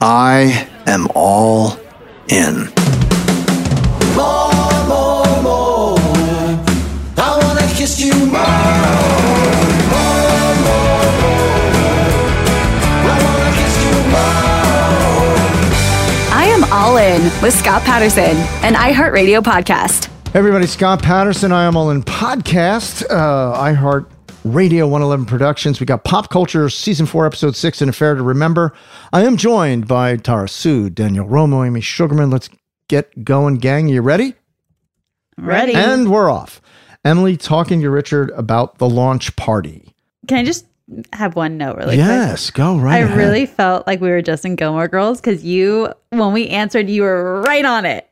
I am all in. More, more, more. I want to kiss you more. More, more, more. I want to kiss you more. I am all in with Scott Patterson, an iHeartRadio podcast. Hey everybody, Scott Patterson, I am all in podcast, iHeartRadio. Radio 111 Productions. We got Pop Culture Season 4, Episode 6, An Affair to Remember. I am joined by Tara Sue, Daniel Romo, Amy Sugarman. Let's get going, gang. You ready? Ready. And we're off. Emily talking to Richard about the launch party. Can I just have one note really quick? Yes, go right ahead. I really felt like we were just in Gilmore Girls because when we answered, you were right on it.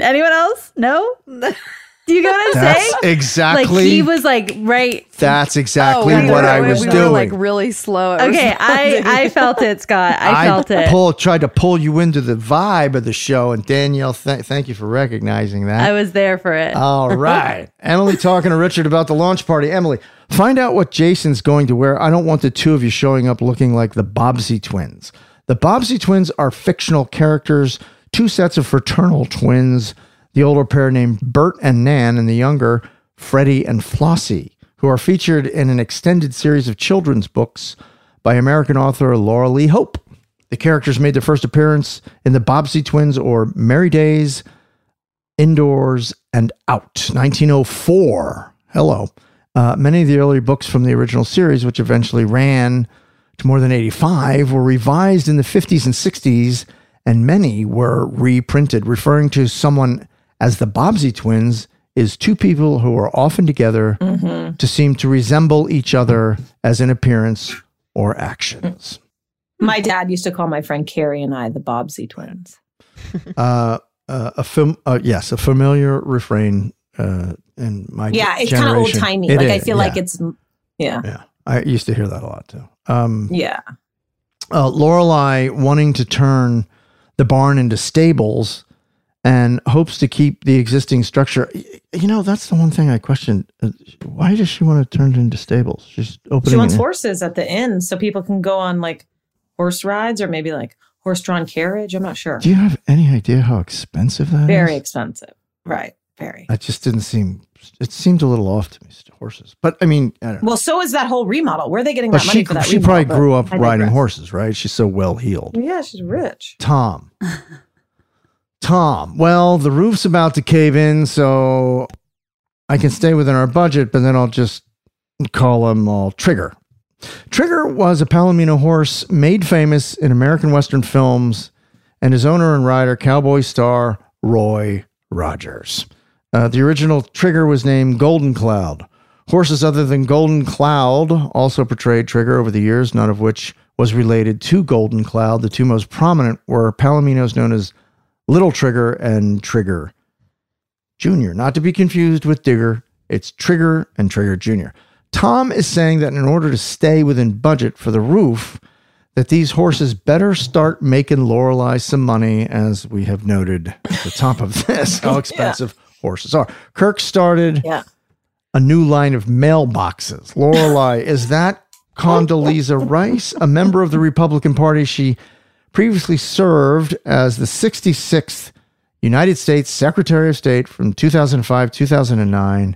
Anyone else? No? Do you get what I'm saying? That's exactly. Like he was like, right. That's exactly what I was doing. We were like really slow. Okay, I felt it, Scott. I felt it. Tried to pull you into the vibe of the show, and Danielle, thank you for recognizing that. I was there for it. All right. Emily talking to Richard about the launch party. Emily, find out what Jason's going to wear. I don't want the two of you showing up looking like the Bobbsey Twins. The Bobbsey Twins are fictional characters, two sets of fraternal twins. The older pair named Bert and Nan and the younger Freddie and Flossie, who are featured in an extended series of children's books by American author Laura Lee Hope. The characters made their first appearance in the Bobbsey Twins or Merry Days, Indoors and Out, 1904. Hello. Many of the early books from the original series, which eventually ran to more than 85, were revised in the 50s and 60s, and many were reprinted, referring to someone as the Bobbsey Twins is two people who are often together to seem to resemble each other as in appearance or actions. My dad used to call my friend Carrie and I the Bobbsey Twins. Yes, a familiar refrain in my generation. It's kind of old timey. Like is, I feel like it's yeah. I used to hear that a lot too. Lorelai wanting to turn the barn into stables and hopes to keep the existing structure. You know, that's the one thing I questioned. Why does she want to turn it into stables? She's opening. She wants horses at the inn so people can go on like horse rides or maybe like horse-drawn carriage. I'm not sure. Do you have any idea how expensive that is? Very expensive. Right. Very. That just didn't seem, it seemed a little off to me, horses. But I mean, I don't know. Well, so is that whole remodel. Where are they getting that money for that remodel? She probably grew up riding horses, right? She's so well-heeled. Yeah, she's rich. Tom, well, the roof's about to cave in, so I can stay within our budget, but then I'll just call him all Trigger. Trigger was a Palomino horse made famous in American Western films and his owner and rider, cowboy star Roy Rogers. The original Trigger was named Golden Cloud. Horses other than Golden Cloud also portrayed Trigger over the years, none of which was related to Golden Cloud. The two most prominent were Palominos known as Little Trigger and Trigger Jr. Not to be confused with Digger, it's Trigger and Trigger Jr. Tom is saying that in order to stay within budget for the roof, that these horses better start making Lorelei some money, as we have noted at the top of this, how expensive horses are. Kirk started a new line of mailboxes. Lorelei, is that Condoleezza Rice, a member of the Republican Party? She previously served as the 66th United States Secretary of State from 2005-2009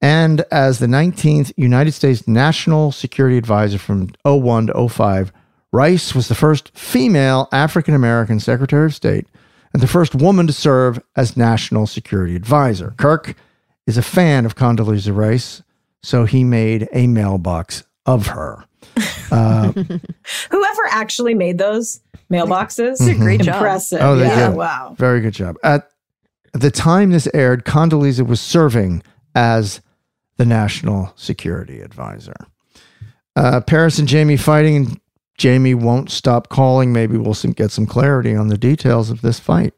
and as the 19th United States National Security Advisor from 2001 to 2005. Rice was the first female African-American Secretary of State and the first woman to serve as National Security Advisor. Kirk is a fan of Condoleezza Rice, so he made a mailbox of her. Whoever actually made those mailboxes, did a great job. Impressive. Oh, they did. Wow. Very good job. At the time this aired, Condoleezza was serving as the National Security Advisor. Paris and Jamie fighting, and Jamie won't stop calling. Maybe we'll get some clarity on the details of this fight.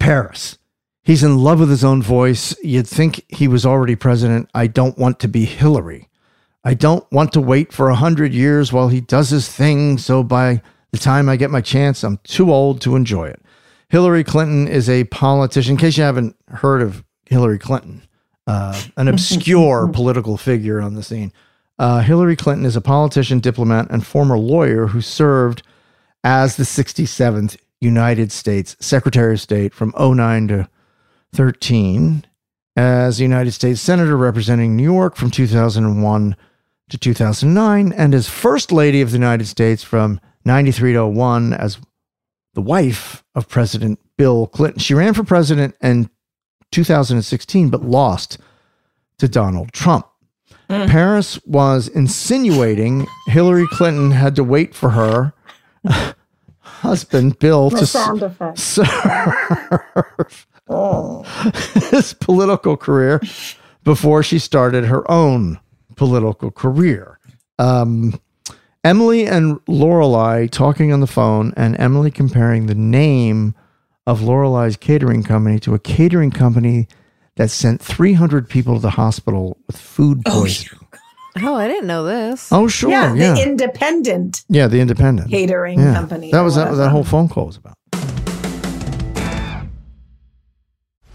Paris. He's in love with his own voice. You'd think he was already president. I don't want to be Hillary. I don't want to wait for 100 years while he does his thing, so by the time I get my chance, I'm too old to enjoy it. Hillary Clinton is a politician. In case you haven't heard of Hillary Clinton, an obscure political figure on the scene. Hillary Clinton is a politician, diplomat, and former lawyer who served as the 67th United States Secretary of State from 2009 to 2013, as the United States Senator representing New York from 2001 to 2009, and as First Lady of the United States from 93 to 01 as the wife of President Bill Clinton. She ran for president in 2016, but lost to Donald Trump. Paris was insinuating Hillary Clinton had to wait for her husband, Bill, to serve his political career before she started her own political career. Emily and Lorelei talking on the phone, and Emily comparing the name of Lorelei's catering company to a catering company that sent 300 people to the hospital with food poisoning. Oh, I didn't know this. Oh, sure. Yeah, the Independent. Yeah, the Independent. Catering company. That was that whole phone call was about.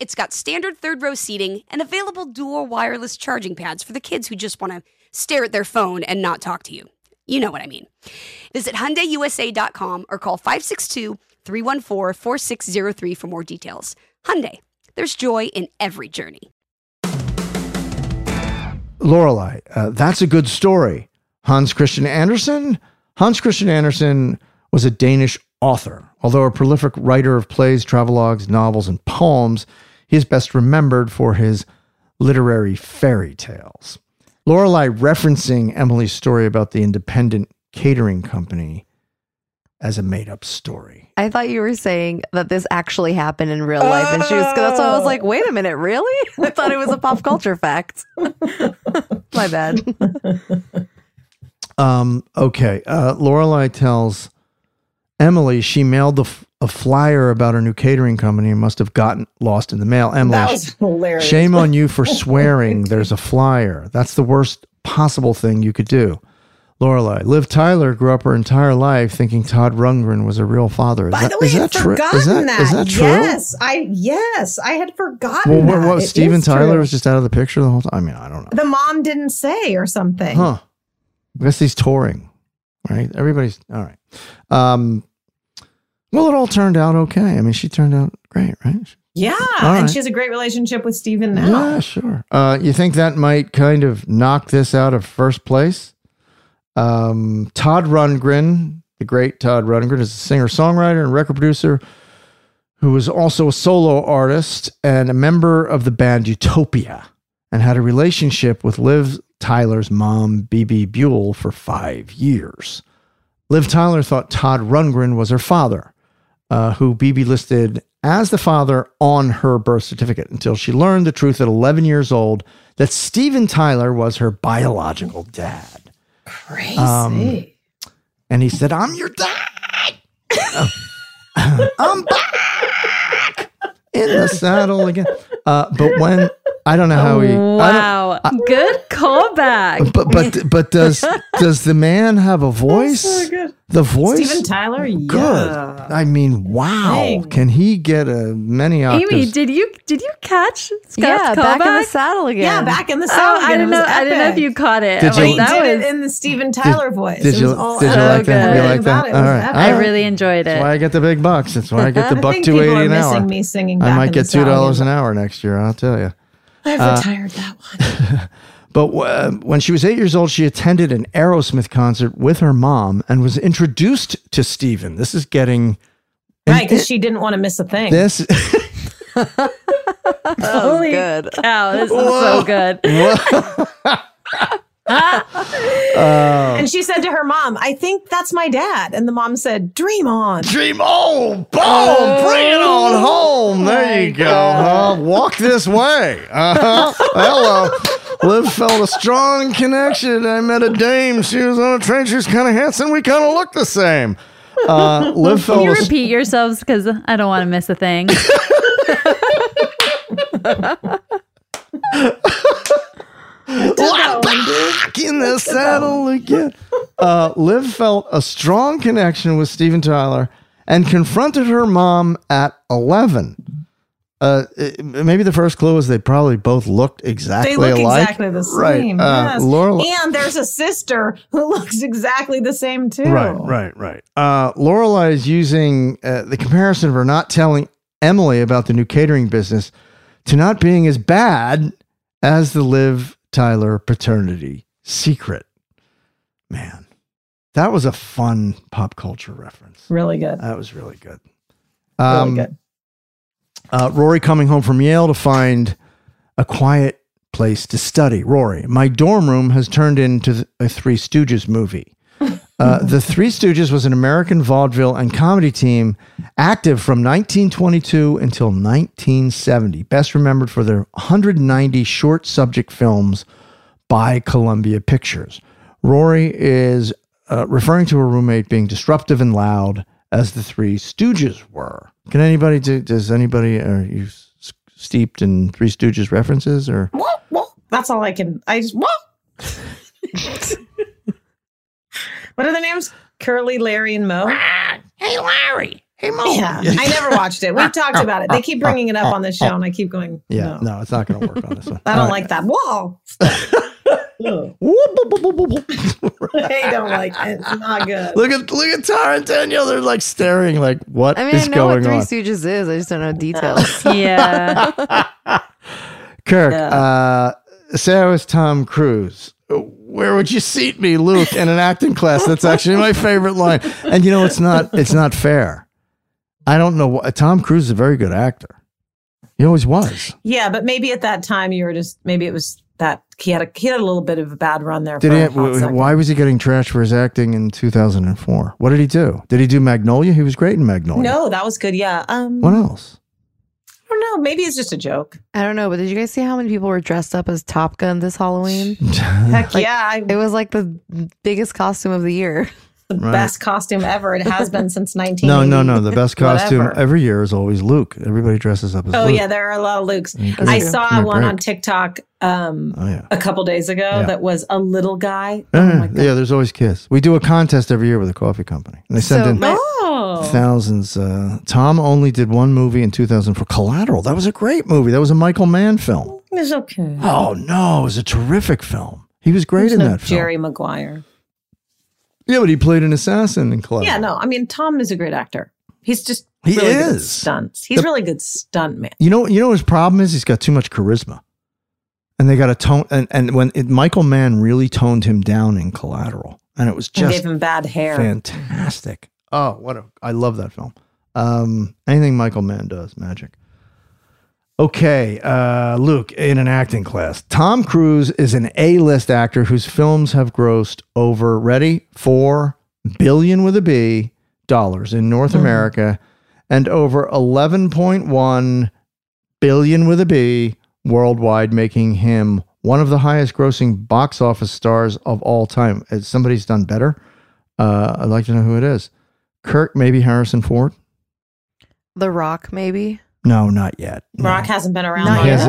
it's got standard third-row seating and available dual wireless charging pads for the kids who just want to stare at their phone and not talk to you. You know what I mean. Visit HyundaiUSA.com or call 562-314-4603 for more details. Hyundai, there's joy in every journey. Lorelai, that's a good story. Hans Christian Andersen? Hans Christian Andersen was a Danish author. Although a prolific writer of plays, travelogues, novels, and poems, he is best remembered for his literary fairy tales. Lorelai referencing Emily's story about the independent catering company as a made-up story. I thought you were saying that this actually happened in real life, and that's why I was like, wait a minute, really? I thought it was a pop culture fact. My bad. Okay. Lorelai tells Emily, she mailed a flyer about her new catering company and must have gotten lost in the mail. Emily, that was hilarious. Shame on you for swearing there's a flyer. That's the worst possible thing you could do. Lorelai, Liv Tyler grew up her entire life thinking Todd Rundgren was a real father. By the way, I'd forgotten that. Is that true? Yes, I had forgotten that. Well, what, Steven Tyler was just out of the picture the whole time? I mean, I don't know. The mom didn't say or something. Huh. I guess he's touring. Right? Everybody's all right. Well, it all turned out okay. I mean, she turned out great, right? Yeah. Right. And she has a great relationship with Steven now. Yeah, sure. You think that might kind of knock this out of first place? Todd Rundgren, the great Todd Rundgren, is a singer-songwriter and record producer who was also a solo artist and a member of the band Utopia and had a relationship with Liv Tyler's mom, B.B. Buell, for 5 years. Liv Tyler thought Todd Rundgren was her father, who B.B. listed as the father on her birth certificate, until she learned the truth at 11 years old that Steven Tyler was her biological dad. Crazy. And he said, "I'm your dad. I'm back in the saddle again." But when... I don't know how he... Wow. Good callback. But does the man have a voice? That's so good. The voice? Steven Tyler? Good. Yeah. I mean, wow. Dang. Can he get many octaves? Amy, did you catch Scott's callback? Back in the saddle again. Yeah, back in the saddle again. I didn't know if you caught it. He did it in the Steven Tyler voice. Did you like that? You like that? All right. I really enjoyed it. That's why I get the big bucks. That's why I get the $2.80 an hour. Missing me singing back I might get $2 an hour next year, I'll tell you. I've retired that one. But when she was 8 years old, she attended an Aerosmith concert with her mom and was introduced to Steven. This is getting... Right, because she didn't want to miss a thing. This... Holy good. Cow, this Whoa. Is so good. And she said to her mom, "I think that's my dad." And the mom said, "Dream on. Dream on. Boom. Oh. Bring it on home." There you go. Walk this way. Hello. Liv felt a strong connection. I met a dame. She was on a train. She was kind of handsome. We kind of looked the same. Liv felt... Can you repeat yourselves? Because I don't want to miss a thing. back in the saddle again. Liv felt a strong connection with Steven Tyler and confronted her mom at 11. Maybe the first clue is they probably both looked exactly alike. They look exactly the same. Right. Yes. Lorelai. And there's a sister who looks exactly the same too. Right. Lorelai is using the comparison of her not telling Emily about the new catering business to not being as bad as the Liv Tyler paternity secret. Man, that was a fun pop culture reference. Really good. That was really good. Rory coming home from Yale to find a quiet place to study. Rory, my dorm room has turned into a Three Stooges movie. The Three Stooges was an American vaudeville and comedy team active from 1922 until 1970, best remembered for their 190 short subject films by Columbia Pictures. Rory is referring to her roommate being disruptive and loud as the Three Stooges were. Can anybody are you steeped in Three Stooges references or? That's all I can, What are the names? Curly, Larry, and Moe. Hey, Larry. Hey, Moe. Yeah, I never watched it. We've talked about it. They keep bringing it up on this show, and I keep going, no, it's not going to work on this one. I don't like that. Whoa. They don't like it. It's not good. Look at Tara and Danielle. They're like staring like, what is going on? I know what Three Stooges is. I just don't know details. Kirk, say I was Tom Cruise. Where would you seat me, Luke, in an acting class? That's actually my favorite line. And you know, it's not fair. I don't know. Tom Cruise is a very good actor. He always was. Yeah, but maybe at that time maybe it was that he had a little bit of a bad run there. Why was he getting trashed for his acting in 2004? What did he do? Did he do Magnolia? He was great in Magnolia. No, that was good. Yeah. What else? I don't know. Maybe it's just a joke. I don't know. But did you guys see how many people were dressed up as Top Gun this Halloween? Heck yeah. It was like the biggest costume of the year. Best costume ever. It has been since 1980. No. The best costume every year is always Luke. Everybody dresses up as Luke. Oh, yeah. There are a lot of Lukes. I saw one on TikTok a couple days ago that was a little guy. Oh, my God. Yeah, there's always Kiss. We do a contest every year with a coffee company. And they send in thousands. Tom only did one movie in 2004, Collateral. That was a great movie. That was a Michael Mann film. It was okay. Oh, no. It was a terrific film. He was great in that film. Jerry Maguire. Yeah, but he played an assassin in Collateral. Yeah, no, I mean, Tom is a great actor. He's just really good at stunts. He's really good stunt man. You know his problem is he's got too much charisma. And they got a tone, and when Michael Mann really toned him down in Collateral. And it was just gave him bad hair. Fantastic. Oh, I love that film. Anything Michael Mann does, magic. Okay, Luke, in an acting class. Tom Cruise is an A-list actor whose films have grossed over, ready, $4 billion with a B dollars in North America and over 11.1 billion with a B worldwide, making him one of the highest grossing box office stars of all time. As somebody's done better, I'd like to know who it is. Kirk, maybe Harrison Ford? The Rock, maybe? No, not yet. Rock hasn't been around long enough.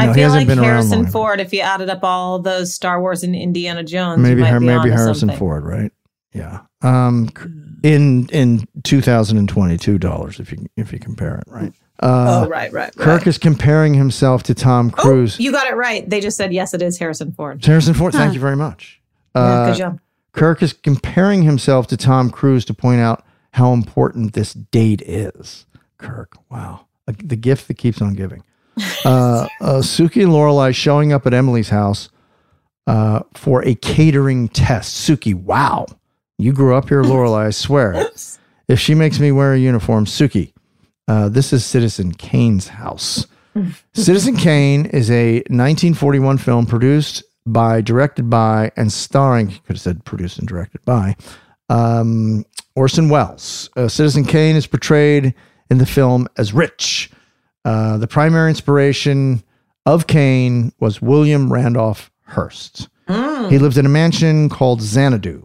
I feel like Harrison Ford, if you added up all those Star Wars and Indiana Jones, maybe Harrison Ford, right? Yeah. In 2022 dollars, if you compare it, right? Right. Kirk is comparing himself to Tom Cruise. Oh, you got it right. They just said, yes, it is Harrison Ford. It's Harrison Ford. Thank you very much. Good job. Kirk is comparing himself to Tom Cruise to point out how important this date is. Kirk, wow. The gift that keeps on giving. Suki and Lorelai showing up at Emily's house for a catering test. Suki, wow. You grew up here, Lorelai, I swear. Oops. If she makes me wear a uniform, Suki, this is Citizen Kane's house. Citizen Kane is a 1941 film produced and directed by, Orson Welles. Citizen Kane is portrayed in the film as Rich. The primary inspiration of Kane was William Randolph Hearst. He lived in a mansion called Xanadu,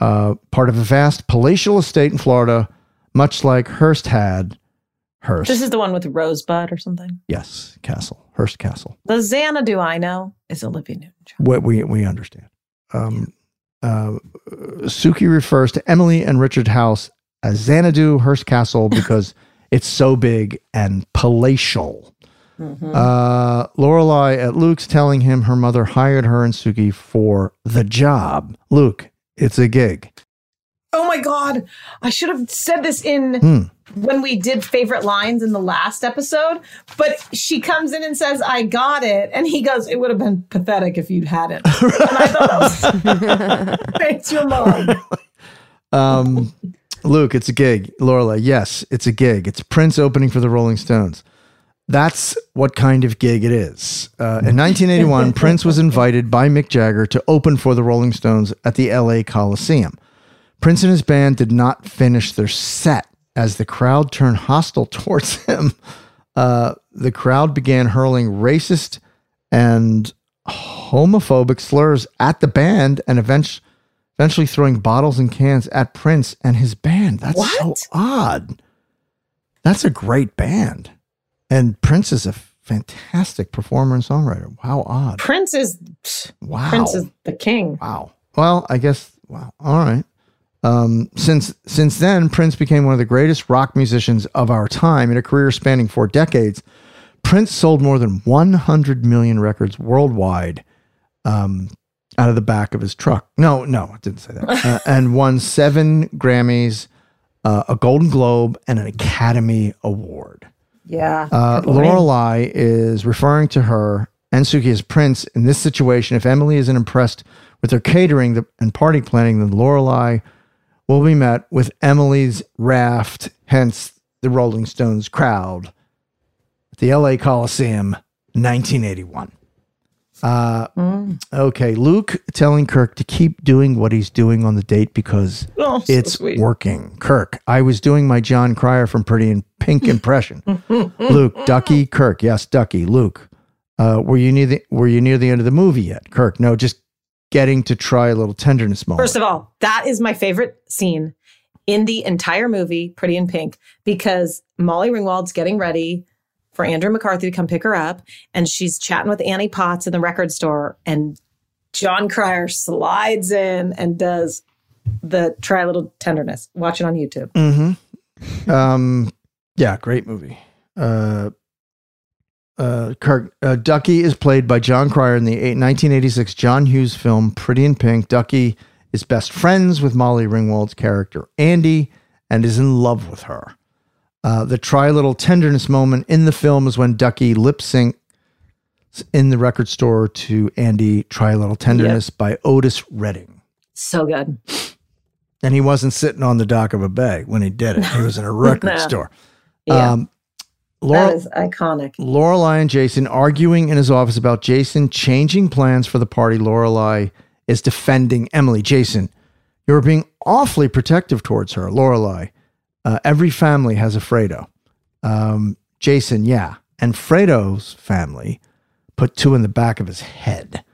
part of a vast palatial estate in Florida, much like Hearst had. Hearst. This is the one with Rosebud or something? Yes, Castle. Hearst Castle. The Xanadu I know is Olivia Newton-John. What we understand. Suki refers to Emily and Richard House as Xanadu Hearst Castle because it's so big and palatial. Mm-hmm. Lorelai at Luke's telling him her mother hired her and Suki for the job. Luke, it's a gig. Oh my God. I should have said this in when we did favorite lines in the last episode, but she comes in and says, I got it. And he goes, it would have been pathetic if you hadn't. And I thought that was, thanks your mom. Luke, it's a gig. Lorelai, yes, it's a gig. It's Prince opening for the Rolling Stones. That's what kind of gig it is. In 1981, Prince was invited by Mick Jagger to open for the Rolling Stones at the LA Coliseum. Prince and his band did not finish their set as the crowd turned hostile towards him. The crowd began hurling racist and homophobic slurs at the band and eventually throwing bottles and cans at Prince and his band. That's what? So odd. That's a great band. And Prince is a fantastic performer and songwriter. How odd. Prince is the king. Wow. Well, I guess, wow. All right. Since then, Prince became one of the greatest rock musicians of our time. In a career spanning 4 decades, Prince sold more than 100 million records worldwide out of the back of his truck. No, I didn't say that. And won 7 Grammys, a Golden Globe, and an Academy Award. Yeah. Lorelai is referring to her and Suki as Prince in this situation. If Emily isn't impressed with her catering and party planning, then Lorelai will be met with Emily's raft, hence the Rolling Stones crowd at the LA Coliseum, 1981. Okay, Luke telling Kirk to keep doing what he's doing on the date because it's working. Kirk, I was doing my John Cryer from Pretty in Pink impression. Luke, Ducky, Kirk, yes, Ducky. Luke, were you near the end of the movie yet? Kirk, no, just getting to try a little tenderness moment. First of all, that is my favorite scene in the entire movie, Pretty in Pink, because Molly Ringwald's getting ready for Andrew McCarthy to come pick her up, and she's chatting with Annie Potts in the record store, and John Cryer slides in and does the try a little tenderness. Watch it on YouTube. Mm-hmm. Yeah, great movie. Kirk, Ducky is played by John Cryer in the 1986 John Hughes film Pretty in Pink. Ducky is best friends with Molly Ringwald's character Andy and is in love with her. The try little tenderness moment in the film is when Ducky lip syncs in the record store to Andy Try Little Tenderness by Otis Redding. So good. And he wasn't sitting on the dock of a bay when he did it. He was in a record store. Yeah. That is iconic. Lorelai and Jason arguing in his office about Jason changing plans for the party. Lorelai is defending Emily. Jason, you're being awfully protective towards her. Lorelai, every family has a Frodo. Jason, yeah. And Fredo's family put 2 in the back of his head.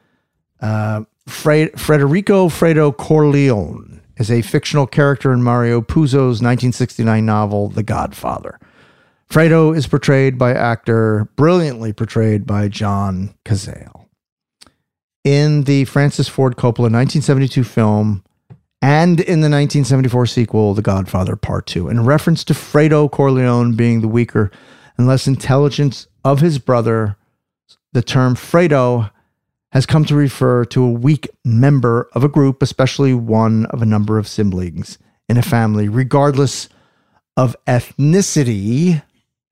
Federico Fredo Corleone is a fictional character in Mario Puzo's 1969 novel, The Godfather. Fredo is brilliantly portrayed by John Cazale. In the Francis Ford Coppola 1972 film, and in the 1974 sequel, The Godfather Part II, in reference to Fredo Corleone being the weaker and less intelligent of his brother, the term Fredo has come to refer to a weak member of a group, especially one of a number of siblings in a family, regardless of ethnicity.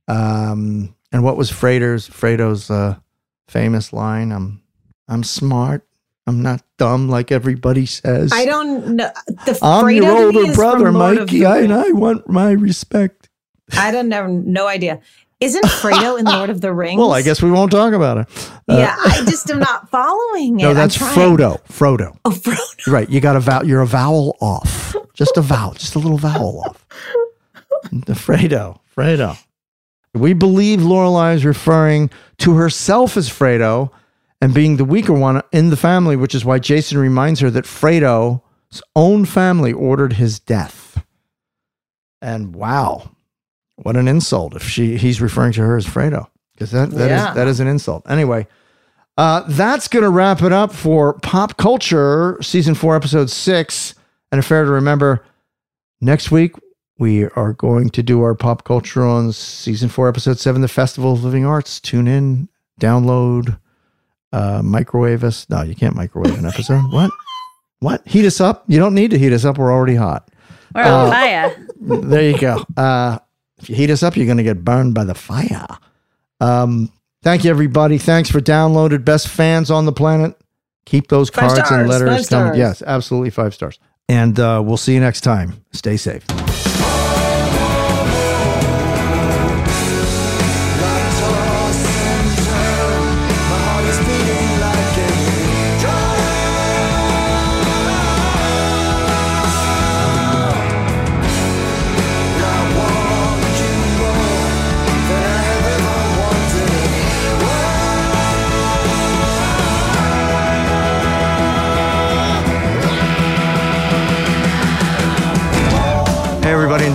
And what was Fredo's famous line? I'm smart. I'm not dumb like everybody says. I don't know. I'm your older brother, Mikey, and I want my respect. I don't know. No idea. Isn't Fredo in Lord of the Rings? Well, I guess we won't talk about it. Yeah, I just am not following it. No, that's Frodo. Frodo. Oh, Frodo. Right. You got a vowel. You're a vowel off. Just a vowel. Just a little vowel off. The Fredo. We believe Lorelai is referring to herself as Fredo and being the weaker one in the family, which is why Jason reminds her that Fredo's own family ordered his death. And wow. What an insult if he's referring to her as Fredo, because that is an insult. Anyway, that's going to wrap it up for Pop Culture, Season 4, Episode 6, An Affair to Remember. Next week, we are going to do our Pop Culture on Season 4, Episode 7, The Festival of Living Arts. Tune in, download, microwave us. No, you can't microwave an episode. What? Heat us up? You don't need to heat us up. We're already hot. We're on fire. There you go. If you heat us up, you're going to get burned by the fire. Thank you, everybody. Thanks for downloaded. Best fans on the planet. Keep those cards and letters coming. Yes, absolutely. 5 stars. And we'll see you next time. Stay safe. And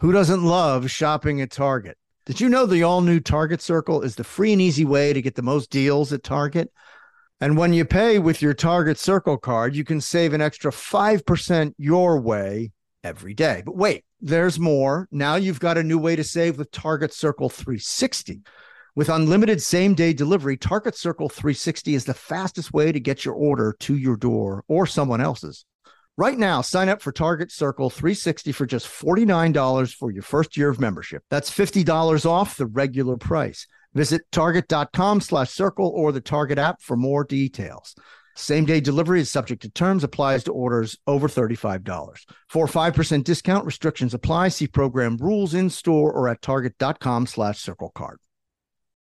Who doesn't love shopping at Target? Did you know the all-new Target Circle is the free and easy way to get the most deals at Target? And when you pay with your Target Circle card, you can save an extra 5% your way every day. But wait, there's more. Now you've got a new way to save with Target Circle 360. With unlimited same-day delivery, Target Circle 360 is the fastest way to get your order to your door or someone else's. Right now, sign up for Target Circle 360 for just $49 for your first year of membership. That's $50 off the regular price. Visit target.com/circle or the Target app for more details. Same-day delivery is subject to terms, applies to orders over $35. For 5% discount, restrictions apply. See program rules in store or at target.com/circle card.